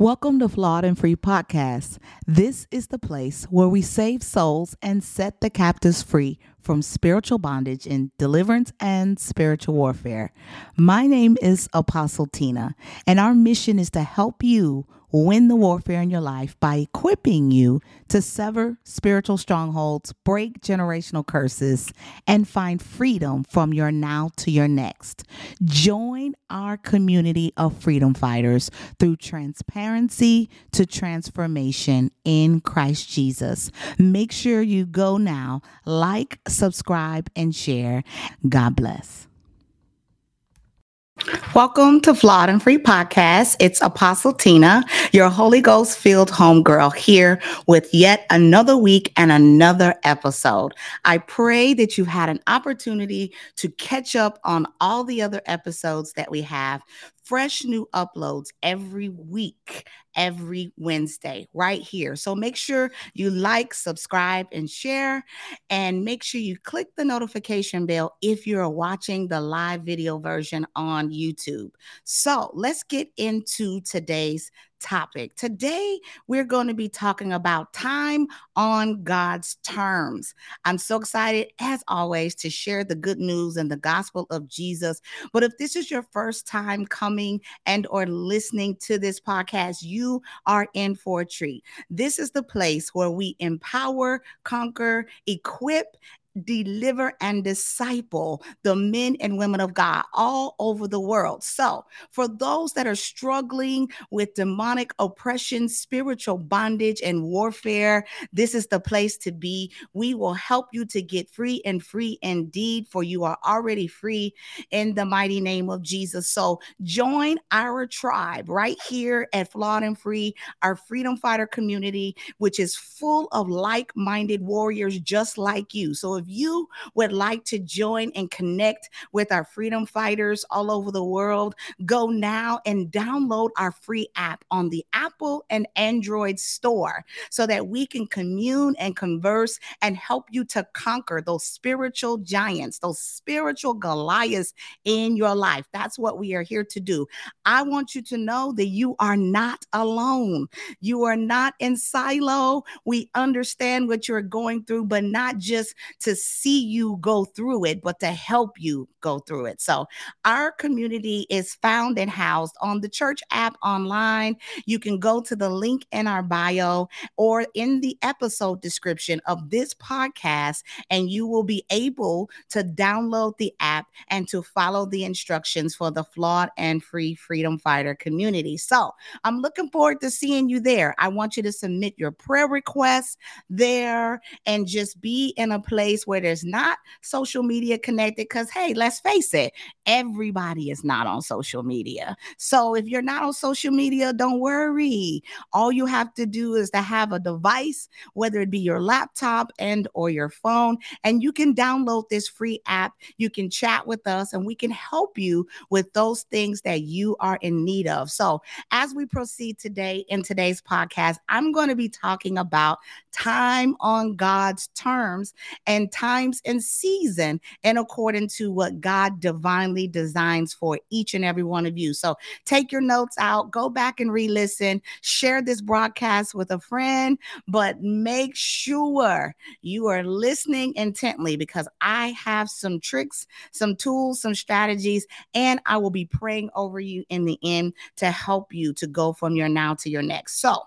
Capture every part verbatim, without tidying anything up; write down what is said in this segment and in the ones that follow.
Welcome to Flawed and Free podcast. This is the place where we save souls and set the captives free from spiritual bondage in deliverance and spiritual warfare. My name is Apostle Tina, and our mission is to help you win the warfare in your life by equipping you to sever spiritual strongholds, break generational curses, and find freedom from your now to your next. Join our community of freedom fighters through transparency to transformation in Christ Jesus. Make sure you go now, like, subscribe, and share. God bless. Welcome to Flawed and Free Podcast. It's Apostle Tina, your Holy Ghost filled homegirl, here with yet another week and another episode. I pray that you had an opportunity to catch up on all the other episodes that we have. Fresh new uploads every week, every Wednesday, right here. So make sure you like, subscribe, and share, and make sure you click the notification bell if you're watching the live video version on YouTube. So let's get into today's topic. Today, we're going to be talking about time on God's terms. I'm so excited, as always, to share the good news and the gospel of Jesus. But if this is your first time coming and or listening to this podcast, you are in for a treat. This is the place where we empower, conquer, equip, deliver, and disciple the men and women of God all over the world. So for those that are struggling with demonic oppression, spiritual bondage, and warfare, this is the place to be. We will help you to get free, and free indeed, for you are already free in the mighty name of Jesus. So join our tribe right here at Flawed and Free, our Freedom Fighter community, which is full of like-minded warriors just like you. So if you would like to join and connect with our freedom fighters all over the world, go now and download our free app on the Apple and Android store so that we can commune and converse and help you to conquer those spiritual giants, those spiritual Goliaths in your life. That's what we are here to do. I want you to know that you are not alone. You are not in silo. We understand what you're going through, but not just to see you go through it, but to help you go through it. So our community is found and housed on the church app online. You can go to the link in our bio or in the episode description of this podcast, and you will be able to download the app and to follow the instructions for the Flawed and Free Freedom Fighter community. So I'm looking forward to seeing you there. I want you to submit your prayer requests there and just be in a place where there's not social media connected, because hey, let's face it, everybody is not on social media. So if you're not on social media, don't worry. All you have to do is to have a device, whether it be your laptop and or your phone, and you can download this free app. You can chat with us, and we can help you with those things that you are in need of. So as we proceed today in today's podcast, I'm going to be talking about time on God's terms and times and season, and according to what God divinely designs for each and every one of you. So take your notes out, go back and re-listen, share this broadcast with a friend, but make sure you are listening intently, because I have some tricks, some tools, some strategies, and I will be praying over you in the end to help you to go from your now to your next. So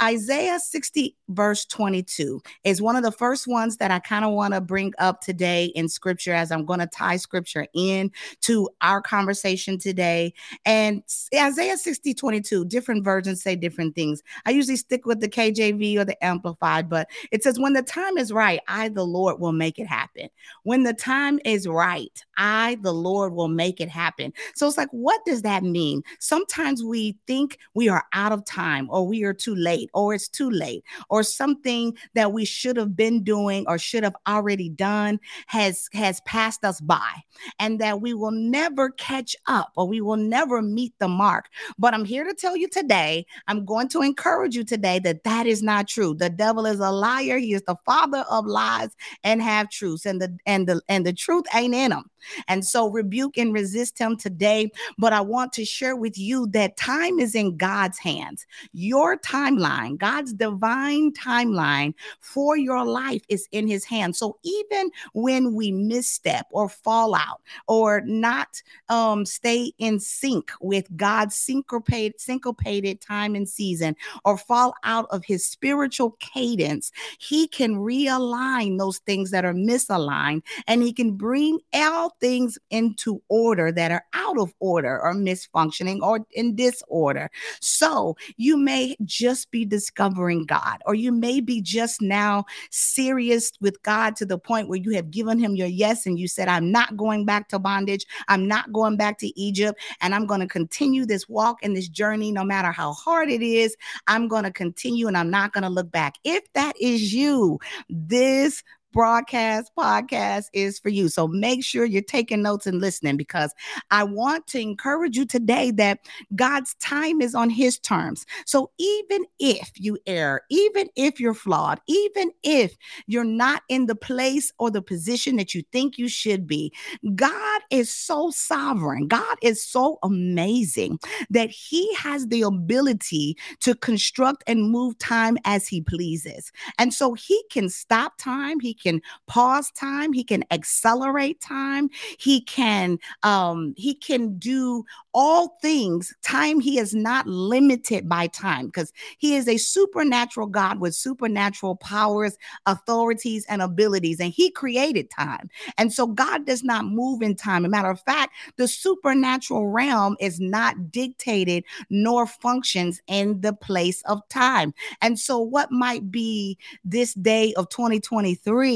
Isaiah sixty verse twenty-two is one of the first ones that I kind of want to bring up today in scripture, as I'm going to tie scripture in to our conversation today. And Isaiah sixty twenty-two, different versions say different things. I usually stick with the K J V or the Amplified, but it says, when the time is right, I, the Lord, will make it happen. When the time is right, I, the Lord, will make it happen. So it's like, what does that mean? Sometimes we think we are out of time, or we are too too late, or it's too late, or something that we should have been doing or should have already done has, has passed us by, and that we will never catch up or we will never meet the mark. But I'm here to tell you today, I'm going to encourage you today that that is not true. The devil is a liar. He is the father of lies and half truths, and the, and the, and the truth ain't in him. And so rebuke and resist him today. But I want to share with you that time is in God's hands. Your timeline, God's divine timeline for your life is in his hands. So even when we misstep or fall out or not um, stay in sync with God's syncopated, syncopated time and season, or fall out of his spiritual cadence, he can realign those things that are misaligned, and he can bring out things into order that are out of order or misfunctioning or in disorder. So you may just be discovering God, or you may be just now serious with God to the point where you have given him your yes and you said, I'm not going back to bondage. I'm not going back to Egypt, and I'm going to continue this walk and this journey no matter how hard it is. I'm going to continue and I'm not going to look back. If that is you, this broadcast podcast is for you. So make sure you're taking notes and listening, because I want to encourage you today that God's time is on his terms. So even if you err, even if you're flawed, even if you're not in the place or the position that you think you should be, God is so sovereign. God is so amazing that he has the ability to construct and move time as he pleases. And so he can stop time. He can pause time. He can accelerate time. He can um, he can do all things. Time, he is not limited by time, because he is a supernatural God with supernatural powers, authorities, and abilities, and he created time. And so God does not move in time. As a matter of fact, the supernatural realm is not dictated nor functions in the place of time. And so what might be this day of twenty twenty-three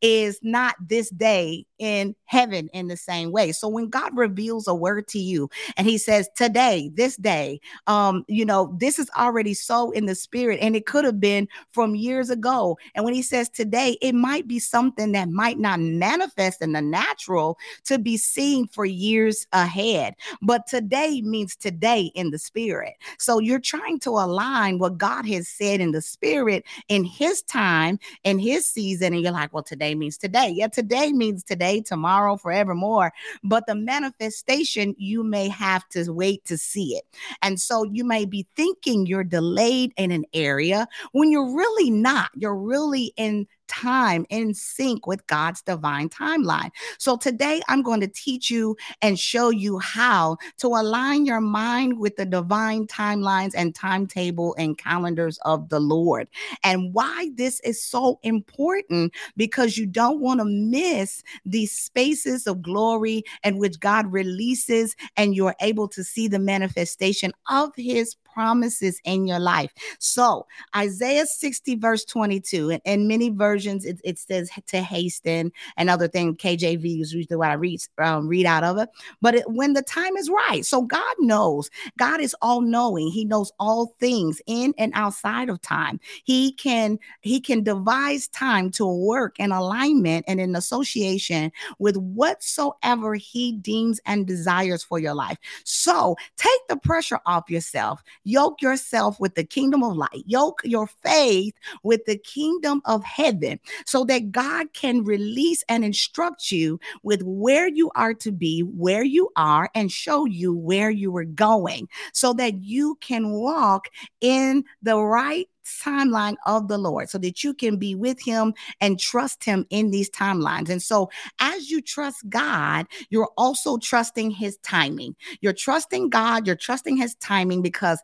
is not this day in heaven in the same way. So when God reveals a word to you and he says, today, this day, um, you know, this is already so in the spirit, and it could have been from years ago. And when he says today, it might be something that might not manifest in the natural to be seen for years ahead. But today means today in the spirit. So you're trying to align what God has said in the spirit in his time, in his season. And you're like, well, today means today. Yeah, today means today. Tomorrow, forevermore. But the manifestation, you may have to wait to see it. And so you may be thinking you're delayed in an area when you're really not. You're really in time, in sync with God's divine timeline. So today I'm going to teach you and show you how to align your mind with the divine timelines and timetable and calendars of the Lord, and why this is so important, because you don't want to miss these spaces of glory in which God releases and you're able to see the manifestation of his promises in your life. So Isaiah sixty verse twenty-two, and, and many versions, it, it says to hasten, another thing, K J V is usually what I read, um, read out of it. But it, when the time is right. So God knows. God is all knowing. He knows all things in and outside of time. He can, he can devise time to work in alignment and in association with whatsoever he deems and desires for your life. So take the pressure off yourself. Yoke yourself with the kingdom of light. Yoke your faith with the kingdom of heaven, so that God can release and instruct you with where you are to be, where you are, and show you where you are going, so that you can walk in the right timeline of the Lord, so that you can be with him and trust him in these timelines. And so as you trust God, you're also trusting his timing. You're trusting God, you're trusting his timing, because,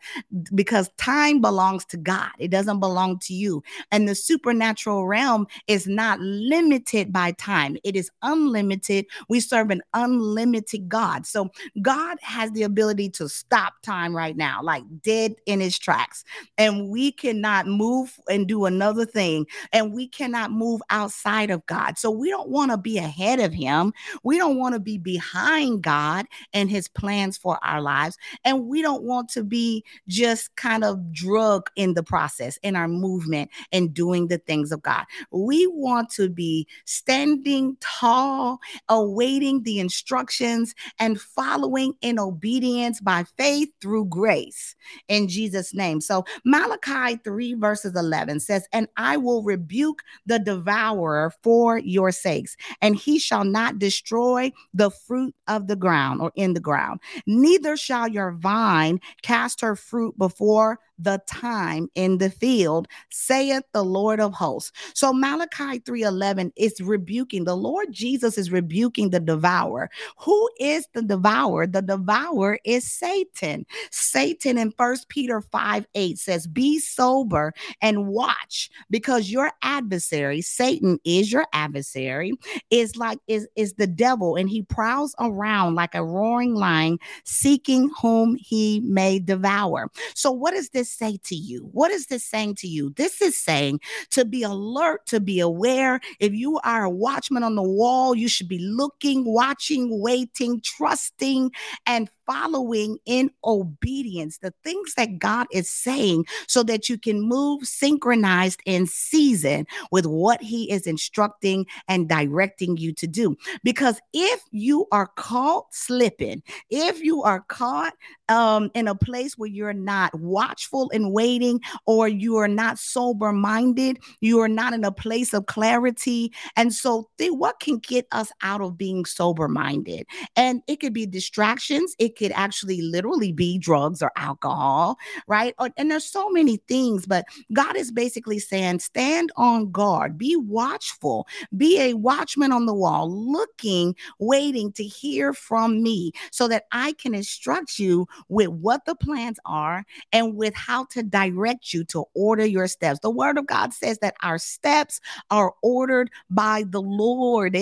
because time belongs to God. It doesn't belong to you. And the supernatural realm is not limited by time. It is unlimited. We serve an unlimited God. So God has the ability to stop time right now, like dead in his tracks. And we cannot cannot move and do another thing, and we cannot move outside of God. So we don't want to be ahead of him. We don't want to be behind God and his plans for our lives. And we don't want to be just kind of drug in the process, in our movement and doing the things of God. We want to be standing tall, awaiting the instructions and following in obedience by faith through grace in Jesus' name. So Malachi three verses eleven says, "And I will rebuke the devourer for your sakes, and he shall not destroy the fruit of the ground or in the ground. Neither shall your vine cast her fruit before the time in the field, saith the Lord of hosts." So Malachi three eleven is rebuking. The Lord Jesus is rebuking the devourer. Who is the devourer? The devourer is Satan. Satan in First Peter five eight says, "Be sober and watch, because your adversary," Satan is your adversary, is like is, is the devil, and he prowls around like a roaring lion, seeking whom he may devour. So what is this say to you? What is this saying to you? This is saying to be alert, to be aware. If you are a watchman on the wall, you should be looking, watching, waiting, trusting, and following in obedience the things that God is saying, so that you can move synchronized in season with what he is instructing and directing you to do. Because if you are caught slipping, if you are caught um, in a place where you're not watchful and waiting, or you are not sober-minded, you are not in a place of clarity. And so th- what can get us out of being sober-minded? And it could be distractions. It could actually literally be drugs or alcohol, right? And there's so many things, but God is basically saying, stand on guard, be watchful, be a watchman on the wall, looking, waiting to hear from me, so that I can instruct you with what the plans are and with how to direct you to order your steps. The word of God says that our steps are ordered by the Lord.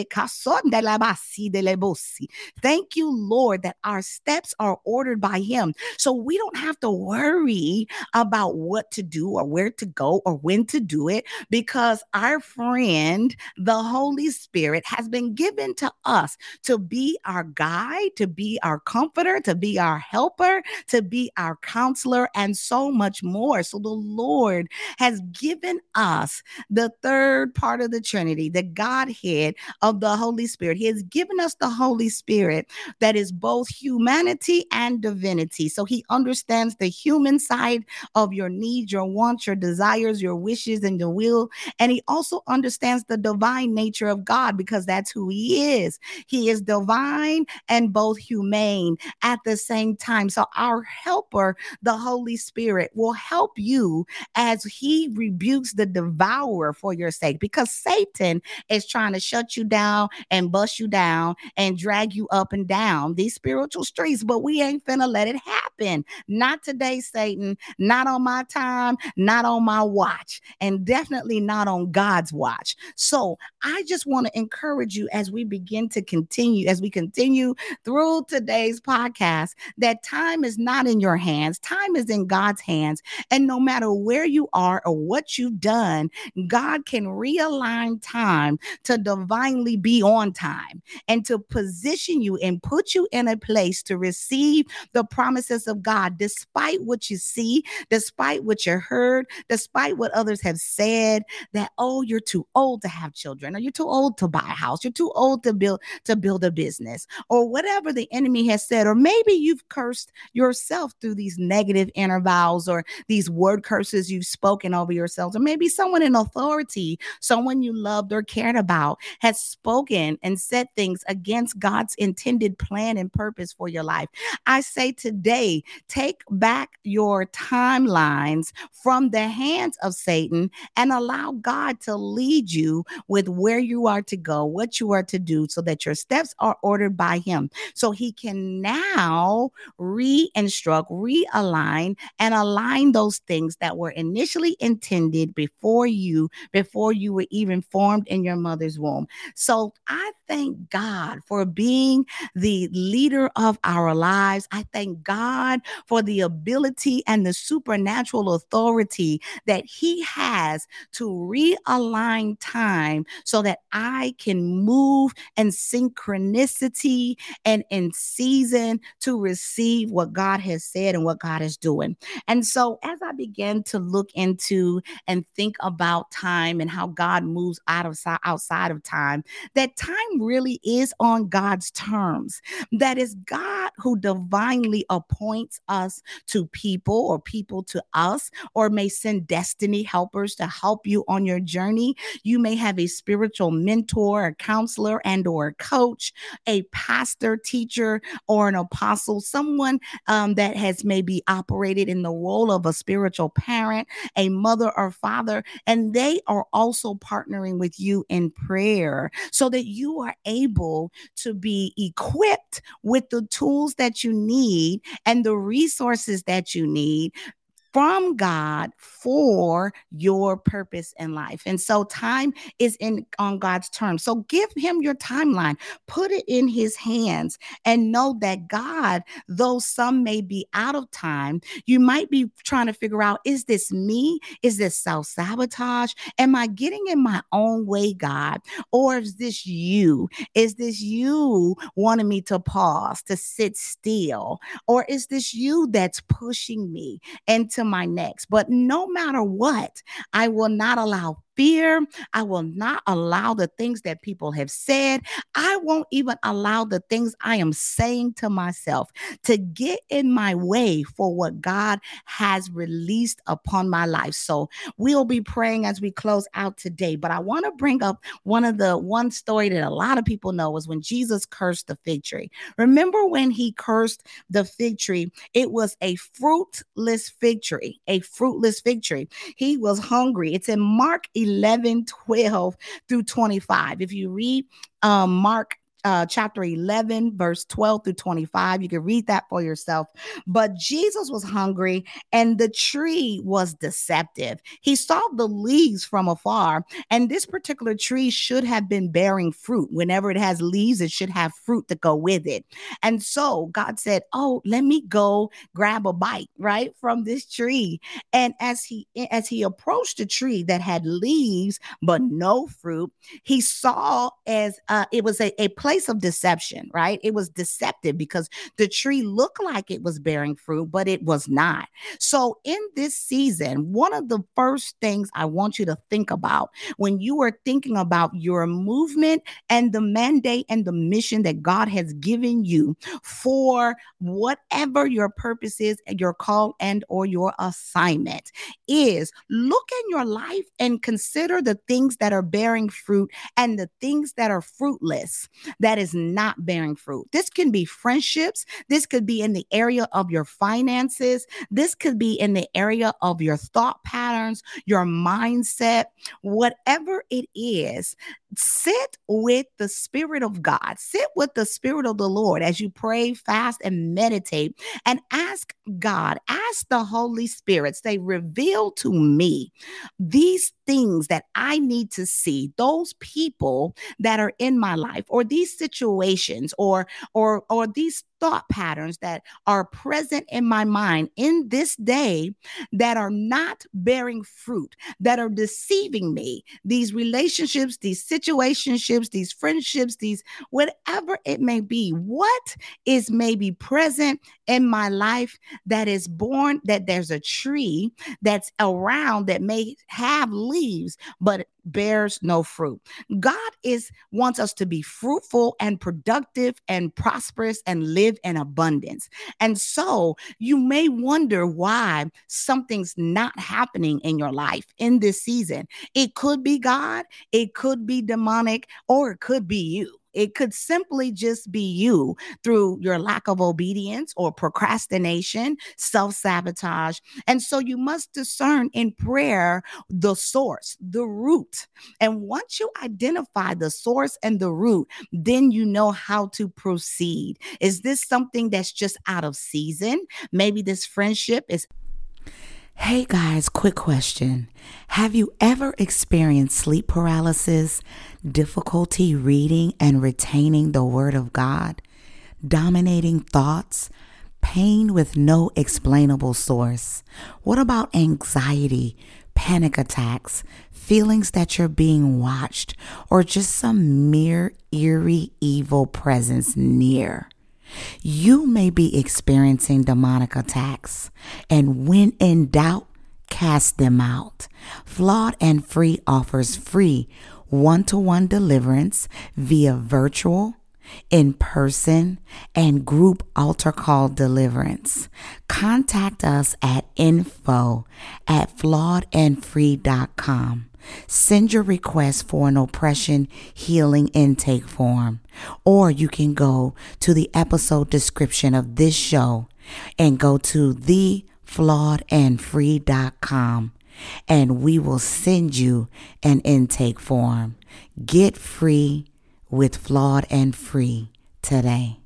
Thank you, Lord, that our steps are ordered by him. So we don't have to worry about what to do or where to go or when to do it, because our friend, the Holy Spirit, has been given to us to be our guide, to be our comforter, to be our helper, to be our counselor, and so much more. So the Lord has given us the third part of the Trinity, the Godhead of the Holy Spirit. He has given us the Holy Spirit that is both humanity and divinity. So he understands the human side of your needs, your wants, your desires, your wishes, and your will. And he also understands the divine nature of God, because that's who he is. He is divine and both humane at the same time. So our helper, the Holy Spirit, will help you as he rebukes the devourer for your sake, because Satan is trying to shut you down and bust you down and drag you up and down these spiritual streets, but we ain't finna let it happen. Not today, Satan, not on my time, not on my watch, and definitely not on God's watch. So I just want to encourage you as we begin to continue, as we continue through today's podcast, that time is not in your hands. Time is in God's hands. And no matter where you are or what you've done, God can realign time to divinely be on time and to position you and put you in a place to receive the promises of God, despite what you see, despite what you heard, despite what others have said, that, oh, you're too old to have children, or you're too old to buy a house, you're too old to build to build a business, or whatever the enemy has said. Or maybe you've cursed yourself through these negative inner vows or these word curses you've spoken over yourselves, or maybe someone in authority, someone you loved or cared about, has spoken and said things against God's intended plan and purpose for your life. I say today, take back your timelines from the hands of Satan and allow God to lead you with where you are to go, what you are to do, so that your steps are ordered by him. So he can now re-instruct, realign, and align those things that were initially intended before you, before you were even formed in your mother's womb. So I thank God for being the leader of our our lives. I thank God for the ability and the supernatural authority that he has to realign time so that I can move in synchronicity and in season to receive what God has said and what God is doing. And so as I began to look into and think about time and how God moves out of outside of time, that time really is on God's terms. That is God who divinely appoints us to people or people to us, or may send destiny helpers to help you on your journey. You may have a spiritual mentor, a counselor, and or a coach, a pastor, teacher, or an apostle, someone um, that has maybe operated in the role of a spiritual parent, a mother or father, and they are also partnering with you in prayer so that you are able to be equipped with the tools that you need and the resources that you need from God for your purpose in life. And so time is in on God's terms. So give him your timeline, put it in his hands, and know that God, though some may be out of time, you might be trying to figure out, is this me? Is this self-sabotage? Am I getting in my own way, God? Or is this you? Is this you wanting me to pause, to sit still? Or is this you that's pushing me and to my next? But no matter what, I will not allow fear. I will not allow the things that people have said. I won't even allow the things I am saying to myself to get in my way for what God has released upon my life. So we'll be praying as we close out today, but I want to bring up one of the one story that a lot of people know is when Jesus cursed the fig tree. Remember when he cursed the fig tree, it was a fruitless fig tree, a fruitless fig tree. He was hungry. It's in Mark eleven, twelve through twenty-five. If you read um, Mark uh, chapter eleven, verse twelve through twenty-five, you can read that for yourself. But Jesus was hungry and the tree was deceptive. He saw the leaves from afar, and this particular tree should have been bearing fruit. Whenever it has leaves, it should have fruit to go with it. And so God said, oh, let me go grab a bite, right, from this tree. And as he, as he approached the tree that had leaves, but no fruit, he saw as uh, it was a, a place of deception, right? It was deceptive because the tree looked like it was bearing fruit, but it was not. So in this season, one of the first things I want you to think about when you are thinking about your movement and the mandate and the mission that God has given you for whatever your purpose is, your call and or your assignment is, look in your life and consider the things that are bearing fruit and the things that are fruitless, that is not bearing fruit. This can be friendships. This could be in the area of your finances. This could be in the area of your thought patterns, your mindset, whatever it is. Sit with the Spirit of God. Sit with the Spirit of the Lord as you pray, fast, and meditate, and ask God, ask the Holy Spirit, say, reveal to me these things that I need to see, those people that are in my life, or these situations, or or or these thought patterns that are present in my mind in this day that are not bearing fruit, that are deceiving me. These relationships, these situationships, these friendships, these whatever it may be, what is maybe present in my life that is born, that there's a tree that's around that may have leaves, but bears no fruit. God is wants us to be fruitful and productive and prosperous and live in abundance. And so you may wonder why something's not happening in your life in this season. It could be God, it could be demonic, or it could be you. It could simply just be you through your lack of obedience or procrastination, self-sabotage. And so you must discern in prayer the source, the root. And once you identify the source and the root, then you know how to proceed. Is this something that's just out of season? Maybe this friendship is... Hey guys, quick question. Have you ever experienced sleep paralysis, difficulty reading and retaining the Word of God? dominating thoughts, pain with no explainable source? What about anxiety, panic attacks, feelings that you're being watched, or just some mere eerie evil presence near? You may be experiencing demonic attacks, and when in doubt, cast them out. Flawed and Free offers free one-to-one deliverance via virtual, in-person, and group altar call deliverance. Contact us at info at flawed and free dot com. Send your request for an oppression healing intake form, or you can go to the episode description of this show and go to the flawed and free dot com, and we will send you an intake form. Get free with Flawed and Free today.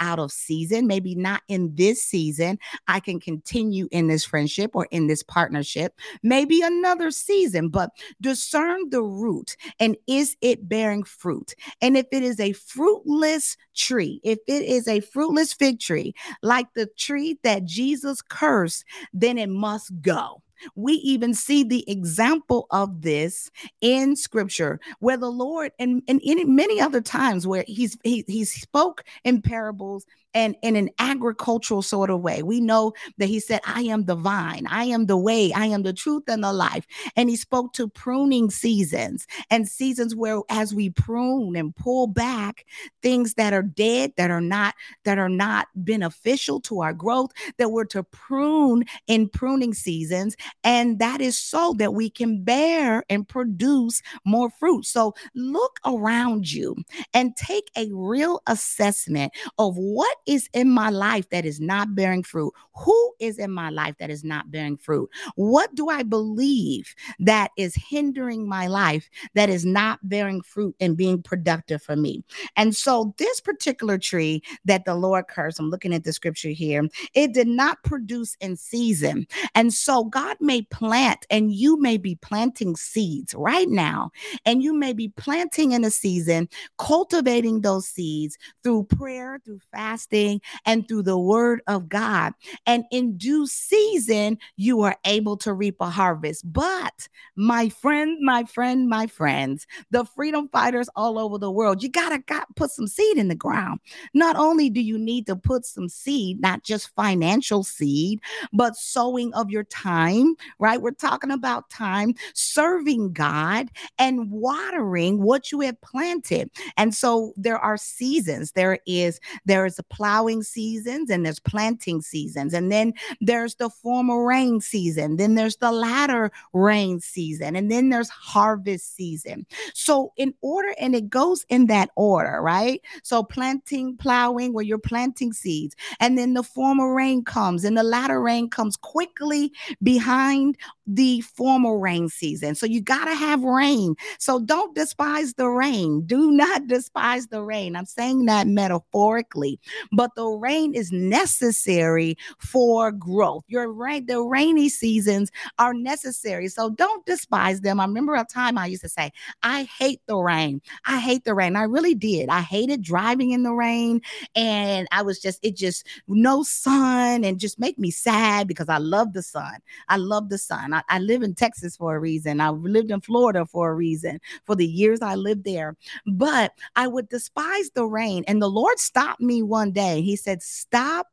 Out of season, maybe not in this season, I can continue in this friendship or in this partnership, maybe another season, but discern the root and is it bearing fruit? And if it is a fruitless tree, if it is a fruitless fig tree, like the tree that Jesus cursed, then it must go. We even see the example of this in scripture where the Lord and, and in many other times where he's, he, he spoke in parables and in an agricultural sort of way. We know that he said, I am the vine, I am the way, I am the truth and the life. And he spoke to pruning seasons and seasons where as we prune and pull back things that are dead, that are not, that are not beneficial to our growth, that we're to prune in pruning seasons. And that is so that we can bear and produce more fruit. So look around you and take a real assessment of what is in my life that is not bearing fruit. Who is in my life that is not bearing fruit? What do I believe that is hindering my life that is not bearing fruit and being productive for me? And so this particular tree that the Lord cursed, I'm looking at the scripture here, it did not produce in season. And so God may plant, and you may be planting seeds right now, and you may be planting in a season, cultivating those seeds through prayer, through fasting, and through the word of God. And in due season, you are able to reap a harvest. But my friend, my friend, my friends, the freedom fighters all over the world, you gotta got put some seed in the ground. Not only do you need to put some seed, not just financial seed, but sowing of your time, right? We're talking about time, serving God and watering what you have planted. And so there are seasons. There is, there is a plowing seasons and there's planting seasons. And then there's the former rain season. Then there's the latter rain season. And then there's harvest season. So in order, and it goes in that order, right? So planting, plowing, where you're planting seeds. And then the former rain comes and the latter rain comes quickly behind the formal rain season. So you got to have rain. So don't despise the rain. Do not despise the rain. I'm saying that metaphorically, but the rain is necessary for growth. Your rain, the rainy seasons are necessary. So don't despise them. I remember a time I used to say, I hate the rain. I hate the rain. I really did. I hated driving in the rain. And I was just, it just no sun and just make me sad because I love the sun. I love the sun. I, I live in Texas for a reason. I lived in Florida for a reason for the years I lived there, but I would despise the rain. And the Lord stopped me one day. He said, stop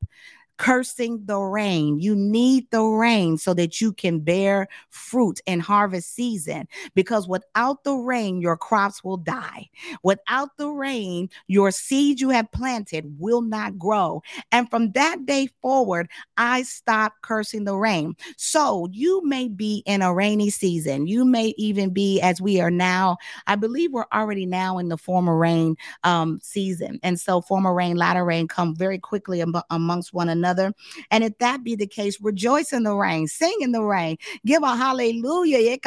cursing the rain. You need the rain so that you can bear fruit in harvest season, because without the rain, your crops will die. Without the rain, your seed you have planted will not grow. And from that day forward, I stopped cursing the rain. So you may be in a rainy season. You may even be, as we are now, I believe we're already now in the former rain um, season. And so former rain, latter rain come very quickly am- amongst one another. another. And if that be the case, rejoice in the rain, sing in the rain, give a hallelujah.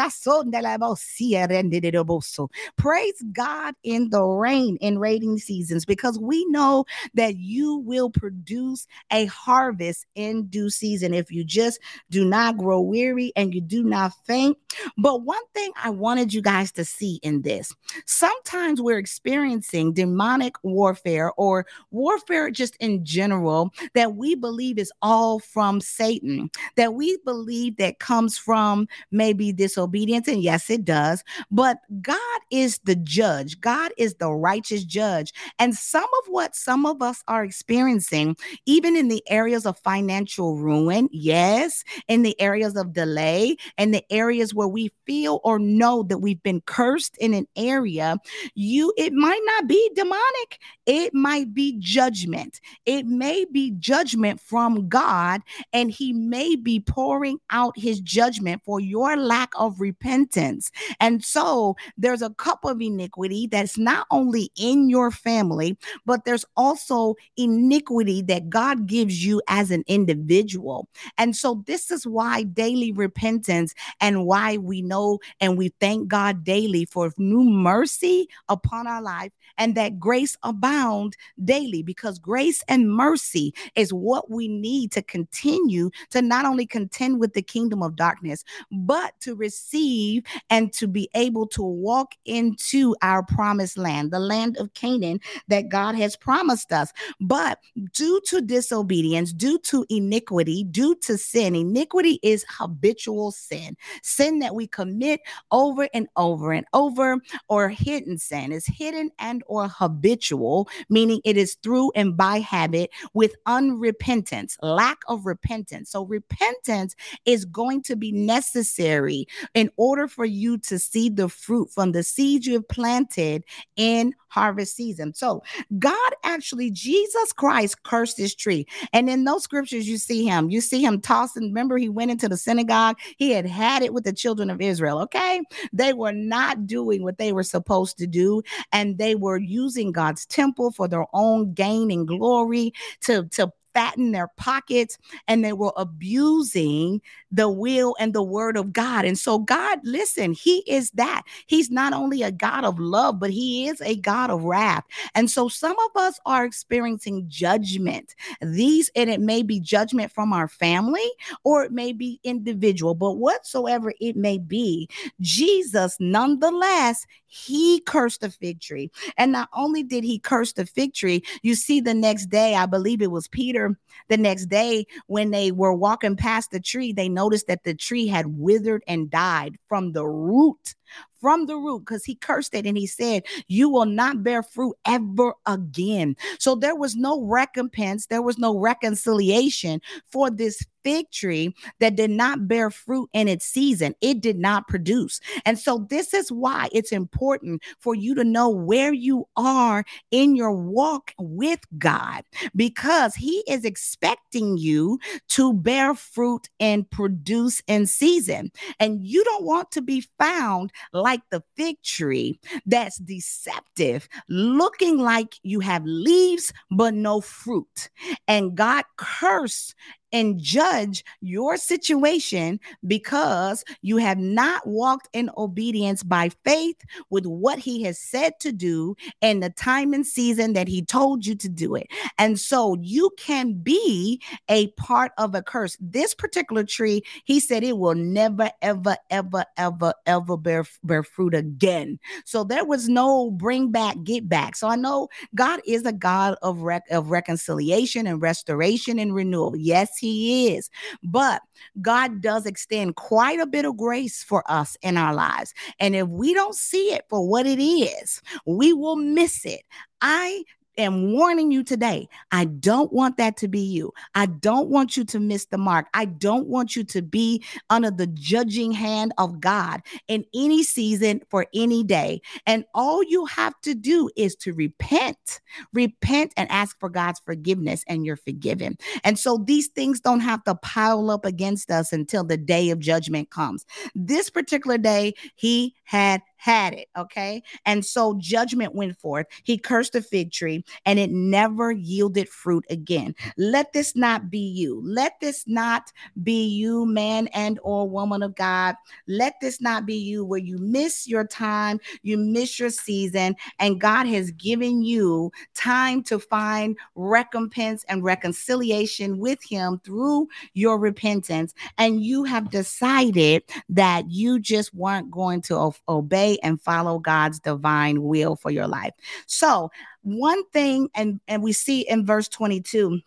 Praise God in the rain, in rainy seasons, because we know that you will produce a harvest in due season if you just do not grow weary and you do not faint. But one thing I wanted you guys to see in this, sometimes we're experiencing demonic warfare or warfare just in general that we believe is all from Satan, that we believe that comes from maybe disobedience. And yes, it does. But God is the judge. God is the righteous judge. And some of what some of us are experiencing, even in the areas of financial ruin, yes, in the areas of delay, in the areas where we feel or know that we've been cursed in an area, you, it might not be demonic. It might be judgment. It may be judgment from God, and he may be pouring out his judgment for your lack of repentance. And so there's a cup of iniquity that's not only in your family, but there's also iniquity that God gives you as an individual. And so this is why daily repentance and why we know and we thank God daily for new mercy upon our life and that grace abound daily, because grace and mercy is what we need to continue to not only contend with the kingdom of darkness, but to receive and to be able to walk into our promised land, the land of Canaan that God has promised us. But due to disobedience, due to iniquity, due to sin, iniquity is habitual sin, sin that we commit over and over and over, or hidden sin is hidden and or habitual, meaning it is through and by habit with unrepentance, lack of repentance. So repentance is going to be necessary in order for you to see the fruit from the seeds you have planted in harvest season. So God actually, Jesus Christ cursed this tree. And in those scriptures, you see him, you see him tossing. Remember, he went into the synagogue. He had had it with the children of Israel. Okay. They were not doing what they were supposed to do. And they were using God's temple for their own gain and glory to, to fatten their pockets, and they were abusing the will and the word of God. And so God, listen, he is that. He's not only a God of love, but he is a God of wrath. And so some of us are experiencing judgment. These, and it may be judgment from our family, or it may be individual, but whatsoever it may be, Jesus, nonetheless, he cursed the fig tree. And not only did he curse the fig tree, you see the next day, I believe it was Peter, the next day, when they were walking past the tree, they noticed that the tree had withered and died from the root. From the root, because he cursed it and he said, you will not bear fruit ever again. So there was no recompense. There was no reconciliation for this fig tree that did not bear fruit in its season. It did not produce. And so this is why it's important for you to know where you are in your walk with God, because he is expecting you to bear fruit and produce in season. And you don't want to be found like the fig tree that's deceptive, looking like you have leaves but no fruit. And God cursed and judge your situation because you have not walked in obedience by faith with what he has said to do in the time and season that he told you to do it. And so you can be a part of a curse. This particular tree, he said it will never, ever, ever, ever, ever bear, bear fruit again. So there was no bring back, get back. So I know God is a God of, rec- of reconciliation and restoration and renewal. Yes, he is. But God does extend quite a bit of grace for us in our lives. And if we don't see it for what it is, we will miss it. I am warning you today. I don't want that to be you. I don't want you to miss the mark. I don't want you to be under the judging hand of God in any season for any day. And all you have to do is to repent, repent and ask for God's forgiveness, and you're forgiven. And so these things don't have to pile up against us until the day of judgment comes. This particular day, he had had it, okay? And so judgment went forth. He cursed the fig tree, and it never yielded fruit again. Let this not be you. Let this not be you, man and or woman of God. Let this not be you where you miss your time, you miss your season, and God has given you time to find recompense and reconciliation with him through your repentance. And you have decided that you just weren't going to o- obey and follow God's divine will for your life. So one thing, and, and we see in verse twenty-two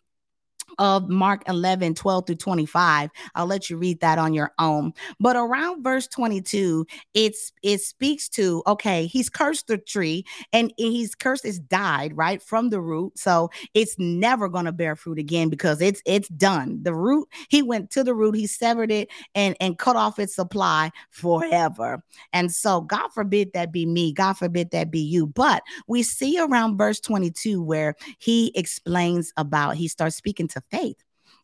of Mark eleven, twelve through twenty-five. I'll let you read that on your own. But around verse twenty-two, it's it speaks to, okay, he's cursed the tree, and he's cursed, it's died, right, from the root. So it's never going to bear fruit again because it's it's done. The root, he went to the root, he severed it and, and cut off its supply forever. And so God forbid that be me. God forbid that be you. But we see around verse twenty-two where he explains about, he starts speaking to faith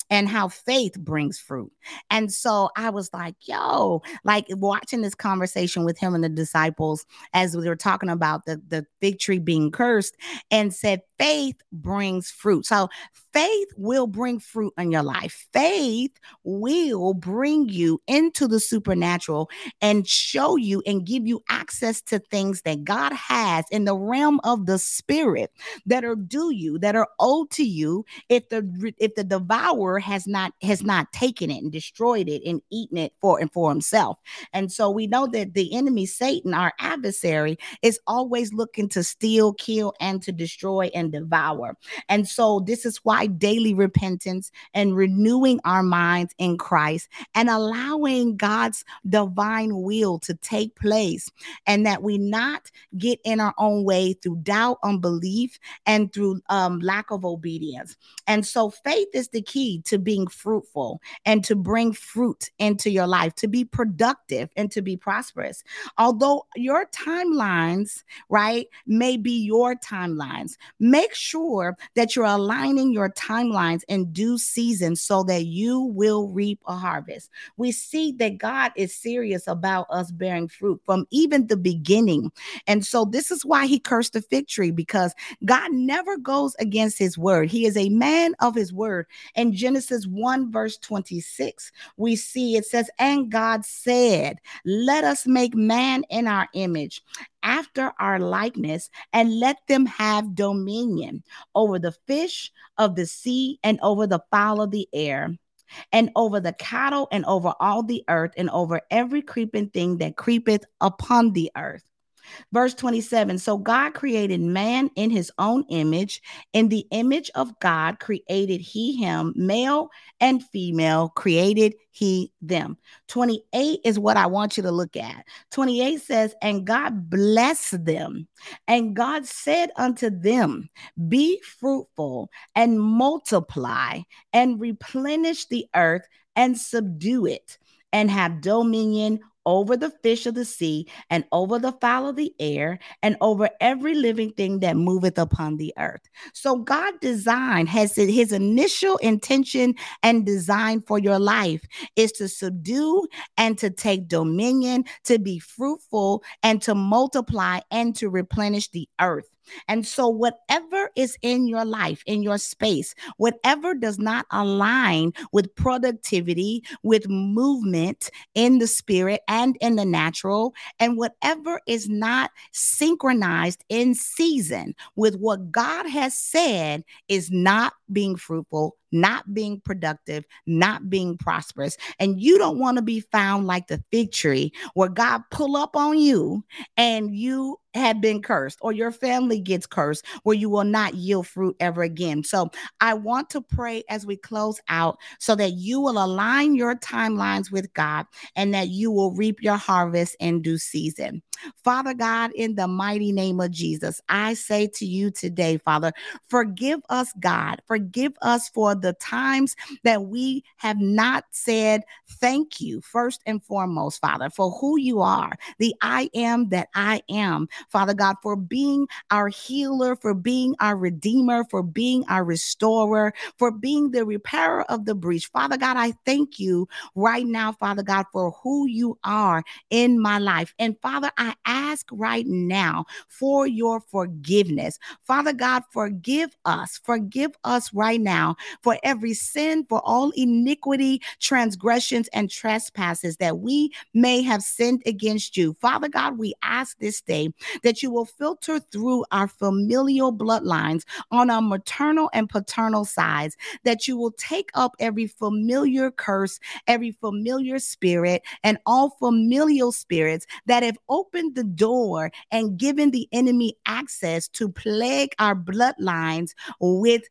and how faith brings fruit. And so I was like, yo, like watching this conversation with him and the disciples as we were talking about the, the fig tree being cursed, and said, faith brings fruit. So faith will bring fruit in your life. Faith will bring you into the supernatural and show you and give you access to things that God has in the realm of the spirit that are due you, that are owed to you, if the if the devourer has not has not taken it and destroyed it and eaten it for and for himself. And so we know that the enemy, Satan, our adversary, is always looking to steal, kill, and to destroy and devour. And so this is why daily repentance and renewing our minds in Christ and allowing God's divine will to take place, and that we not get in our own way through doubt, unbelief, and through um, lack of obedience. And so faith is the key to being fruitful and to bring fruit into your life, to be productive and to be prosperous. Although your timelines, right, may be your timelines, make sure that you're aligning your timelines in due season so that you will reap a harvest. We see that God is serious about us bearing fruit from even the beginning. And so this is why he cursed the fig tree, because God never goes against his word. He is a man of his word. In Genesis one, verse twenty-six, we see it says, and God said, let us make man in our image, after our likeness, and let them have dominion over the fish of the sea and over the fowl of the air and over the cattle and over all the earth and over every creeping thing that creepeth upon the earth. Verse twenty-seven, so God created man in his own image. In the image of God created he him, male and female created he them. twenty-eight is what I want you to look at. twenty-eight says, and God blessed them, and God said unto them, be fruitful and multiply and replenish the earth and subdue it, and have dominion over the fish of the sea and over the fowl of the air and over every living thing that moveth upon the earth. So God designed, has his initial intention and design for your life is to subdue and to take dominion, to be fruitful and to multiply and to replenish the earth. And so whatever is in your life, in your space, whatever does not align with productivity, with movement in the spirit and in the natural, and whatever is not synchronized in season with what God has said, is not being fruitful, not being productive, not being prosperous. And you don't want to be found like the fig tree where God pull up on you and you have been cursed, or your family gets cursed, where you will not yield fruit ever again. So I want to pray as we close out so that you will align your timelines with God and that you will reap your harvest in due season. Father God, in the mighty name of Jesus, I say to you today, Father, forgive us, God, forgive forgive us for the times that we have not said thank you, first and foremost, Father, for who you are, the I am that I am, Father God, for being our healer, for being our redeemer, for being our restorer, for being the repairer of the breach. Father God, I thank you right now, Father God, for who you are in my life. And Father, I ask right now for your forgiveness. Father God, forgive us. Forgive us right now for every sin, for all iniquity, transgressions, and trespasses that we may have sinned against you. Father God, we ask this day that you will filter through our familial bloodlines on our maternal and paternal sides, that you will take up every familiar curse, every familiar spirit, and all familial spirits that have opened the door and given the enemy access to plague our bloodlines with,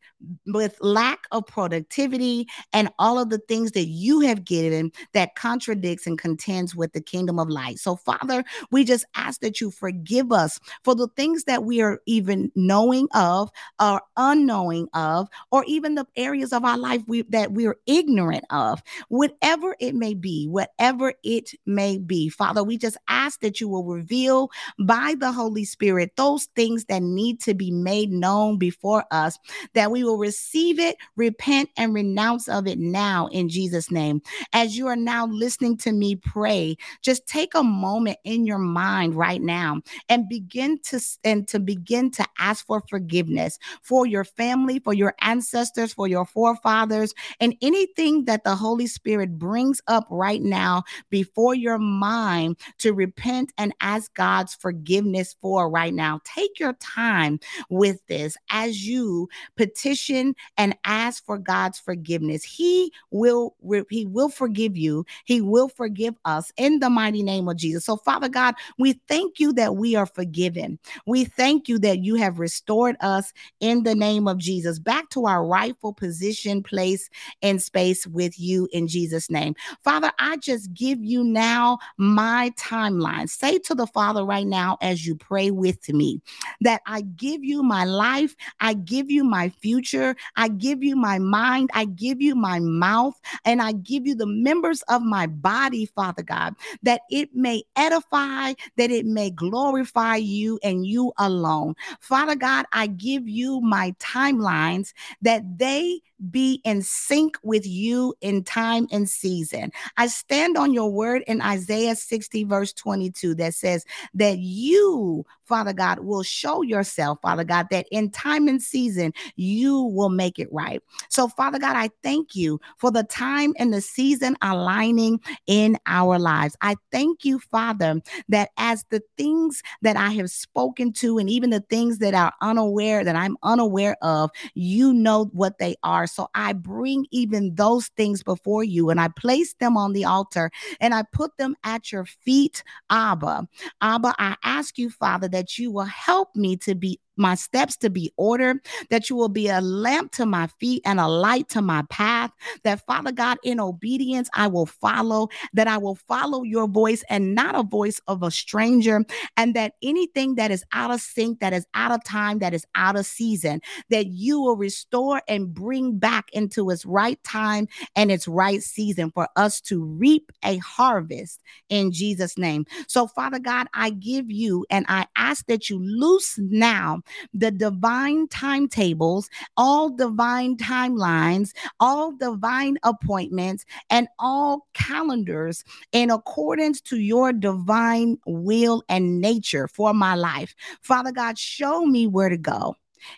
with lack of productivity and all of the things that you have given that contradicts and contends with the kingdom of light. So Father, we just ask that you forgive us for the things that we are even knowing of or unknowing of, or even the areas of our life we, that we are ignorant of, whatever it may be, whatever it may be. Father, we just ask that you will reveal by the Holy Spirit those things that need to be made known before us, that we will receive it, repent, and renounce of it now in Jesus' name. As you are now listening to me pray, just take a moment in your mind right now and begin to and to begin to ask for forgiveness for your family, for your ancestors, for your forefathers, and anything that the Holy Spirit brings up right now before your mind to repent and ask God's forgiveness for right now. Take your time with this as you petition and ask for God's forgiveness. He will, he will forgive you. He will forgive us in the mighty name of Jesus. So Father God, we thank you that we are forgiven. We thank you that you have restored us in the name of Jesus back to our rightful position, place, and space with you in Jesus' name. Father, I just give you now my timeline. Say to the Father right now as you pray with me that I give you my life, I give you my future, I give you my mind, I give you my mouth, and I give you the members of my body, Father God, that it may edify, that it may glorify you and you alone. Father God, I give you my timelines that they be in sync with you in time and season. I stand on your word in Isaiah sixty verse twenty-two that says that you, Father God, will show yourself, Father God, that in time and season, you will make it right. So Father God, I thank you for the time and the season aligning in our lives. I thank you, Father, that as the things that I have spoken to and even the things that are unaware, that I'm unaware of, you know what they are. So I bring even those things before you and I place them on the altar and I put them at your feet, Abba. Abba, I ask you, Father, that you will help me to be my steps to be ordered, that you will be a lamp to my feet and a light to my path, that Father God, in obedience, I will follow, that I will follow your voice and not a voice of a stranger, and that anything that is out of sync, that is out of time, that is out of season, that you will restore and bring back into its right time and its right season for us to reap a harvest in Jesus' name. So Father God, I give you and I ask that you loose now the divine timetables, all divine timelines, all divine appointments, and all calendars in accordance to your divine will and nature for my life. Father God, show me where to go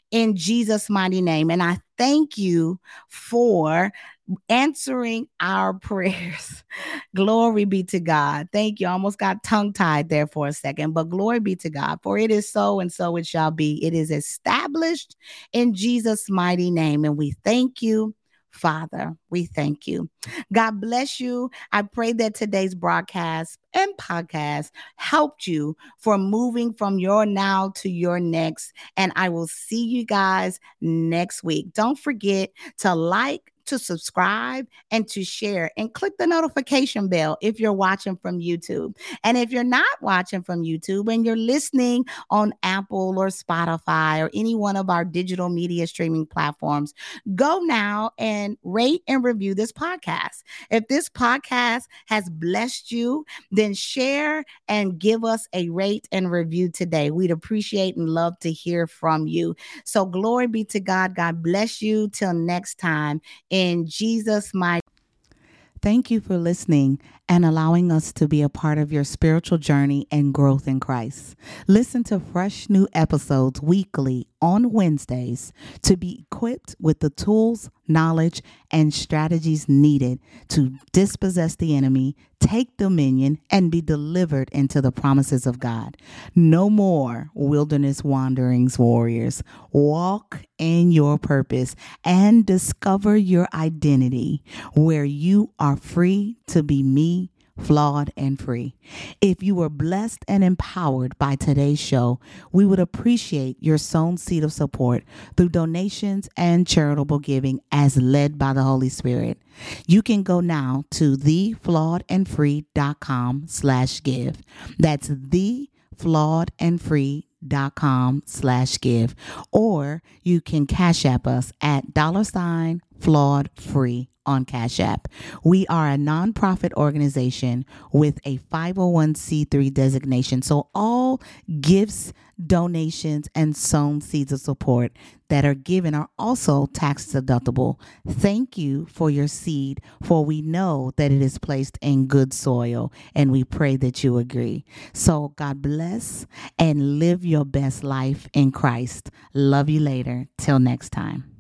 in Jesus' mighty name. And I thank you for answering our prayers. Glory be to God. Thank you. I almost got tongue-tied there for a second, but glory be to God. For it is so, and so it shall be. It is established in Jesus' mighty name. And we thank you, Father. We thank you. God bless you. I pray that today's broadcast and podcast helped you for moving from your now to your next. And I will see you guys next week. Don't forget to like, to subscribe and to share, and click the notification bell if you're watching from YouTube. And if you're not watching from YouTube and you're listening on Apple or Spotify or any one of our digital media streaming platforms, go now and rate and review this podcast. If this podcast has blessed you, then share and give us a rate and review today. We'd appreciate and love to hear from you. So glory be to God. God bless you. Till next time. In Jesus' mighty name. Thank you for listening and allowing us to be a part of your spiritual journey and growth in Christ. Listen to fresh new episodes weekly on Wednesdays to be equipped with the tools, knowledge, and strategies needed to dispossess the enemy, take dominion, and be delivered into the promises of God. No more wilderness wanderings, warriors. Walk in your purpose and discover your identity, where you are free to be me, flawed and free. If you were blessed and empowered by today's show, we would appreciate your sown seed of support through donations and charitable giving as led by the Holy Spirit. You can go now to theflawedandfree.com slash give. That's theflawedandfree.com slash give. Or you can cash app us at dollar sign flawed free on Cash App. We are a nonprofit organization with a five oh one c three designation. So all gifts, donations, and sown seeds of support that are given are also tax deductible. Thank you for your seed, for we know that it is placed in good soil, and we pray that you agree. So God bless and live your best life in Christ. Love you later. Till next time.